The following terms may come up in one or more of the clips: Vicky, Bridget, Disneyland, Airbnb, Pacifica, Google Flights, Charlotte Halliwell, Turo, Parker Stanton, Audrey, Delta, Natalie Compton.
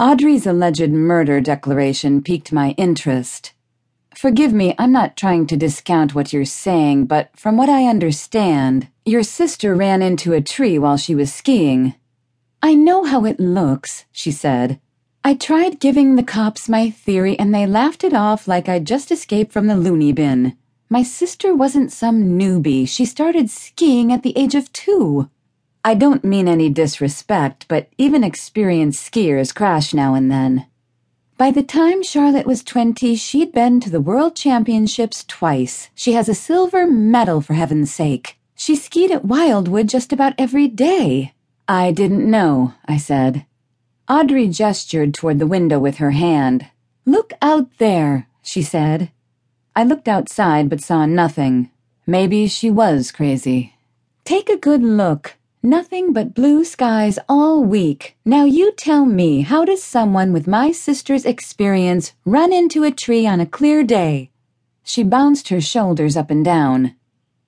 Audrey's alleged murder declaration piqued my interest. Forgive me, I'm not trying to discount what you're saying, but from what I understand, your sister ran into a tree while she was skiing. I know how it looks, she said. I tried giving the cops my theory and they laughed it off like I just escaped from the loony bin. My sister wasn't some newbie. She started skiing at the age of 2. I don't mean any disrespect, but even experienced skiers crash now and then. By the time Charlotte was 20, she'd been to the World Championships twice. She has a silver medal, for heaven's sake. She skied at Wildwood just about every day. I didn't know, I said. Audrey gestured toward the window with her hand. Look out there, she said. I looked outside but saw nothing. Maybe she was crazy. Take a good look. Nothing but blue skies all week. Now you tell me, how does someone with my sister's experience run into a tree on a clear day? She bounced her shoulders up and down.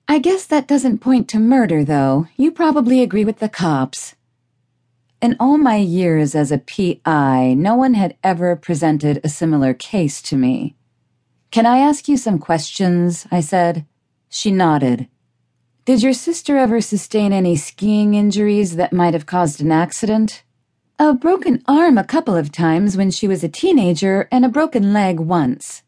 I guess that doesn't point to murder, though. You probably agree with the cops. In all my years as a PI, no one had ever presented a similar case to me. Can I ask you some questions? I said. She nodded. Did your sister ever sustain any skiing injuries that might have caused an accident? A broken arm a couple of times when she was a teenager and a broken leg once.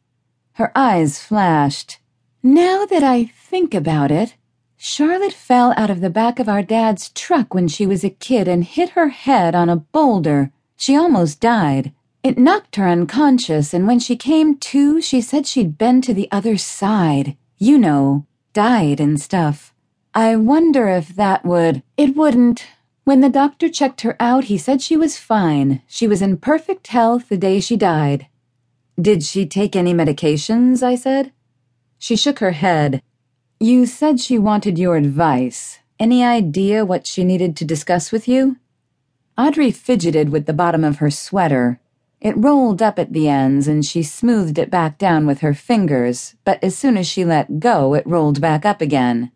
Her eyes flashed. Now that I think about it, Charlotte fell out of the back of our dad's truck when she was a kid and hit her head on a boulder. She almost died. It knocked her unconscious, and when she came to, she said she'd been to the other side. You know, died and stuff. I wonder if that would... It wouldn't. When the doctor checked her out, he said she was fine. She was in perfect health the day she died. Did she take any medications? I said. She shook her head. You said she wanted your advice. Any idea what she needed to discuss with you? Audrey fidgeted with the bottom of her sweater. It rolled up at the ends, and she smoothed it back down with her fingers, but as soon as she let go, it rolled back up again.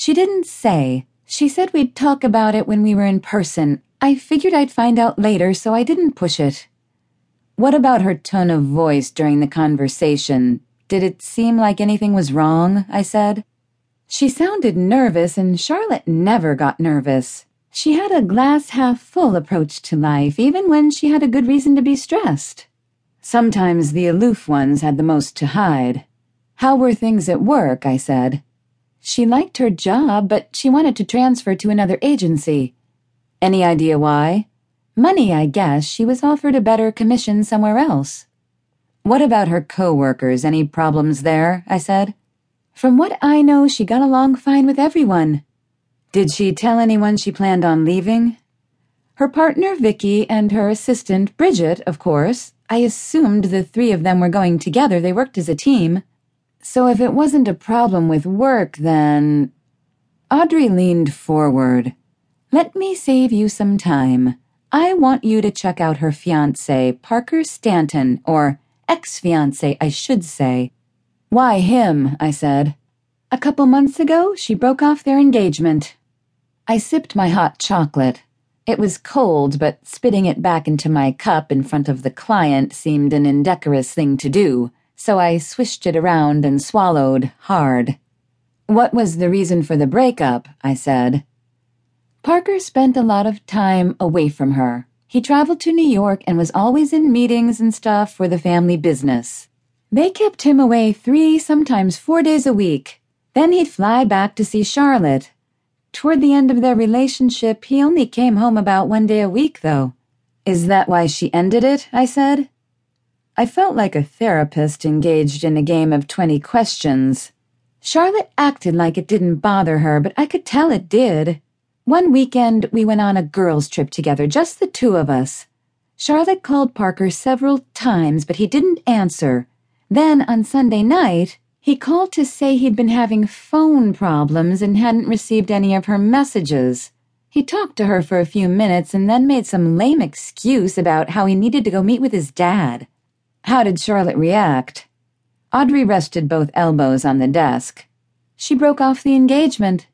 She didn't say. She said we'd talk about it when we were in person. I figured I'd find out later, so I didn't push it. What about her tone of voice during the conversation? Did it seem like anything was wrong? I said. She sounded nervous, and Charlotte never got nervous. She had a glass-half-full approach to life, even when she had a good reason to be stressed. Sometimes the aloof ones had the most to hide. How were things at work? I said. She liked her job, but she wanted to transfer to another agency. Any idea why? Money, I guess. She was offered a better commission somewhere else. What about her co-workers? Any problems there? I said. From what I know, she got along fine with everyone. Did she tell anyone she planned on leaving? Her partner, Vicky, and her assistant, Bridget, of course. I assumed the three of them were going together. They worked as a team. So if it wasn't a problem with work, then... Audrey leaned forward. Let me save you some time. I want you to check out her fiancé, Parker Stanton, or ex-fiancé, I should say. Why him? I said. A couple months ago, she broke off their engagement. I sipped my hot chocolate. It was cold, but spitting it back into my cup in front of the client seemed an indecorous thing to do. So I swished it around and swallowed hard. What was the reason for the breakup? I said. Parker spent a lot of time away from her. He traveled to New York and was always in meetings and stuff for the family business. They kept him away 3, sometimes 4 days a week. Then he'd fly back to see Charlotte. Toward the end of their relationship, he only came home about 1 day a week, though. Is that why she ended it? I said. I felt like a therapist engaged in a game of 20 questions. Charlotte acted like it didn't bother her, but I could tell it did. One weekend, we went on a girls' trip together, just the 2 of us. Charlotte called Parker several times, but he didn't answer. Then, on Sunday night, he called to say he'd been having phone problems and hadn't received any of her messages. He talked to her for a few minutes and then made some lame excuse about how he needed to go meet with his dad. How did Charlotte react? Audrey rested both elbows on the desk. She broke off the engagement.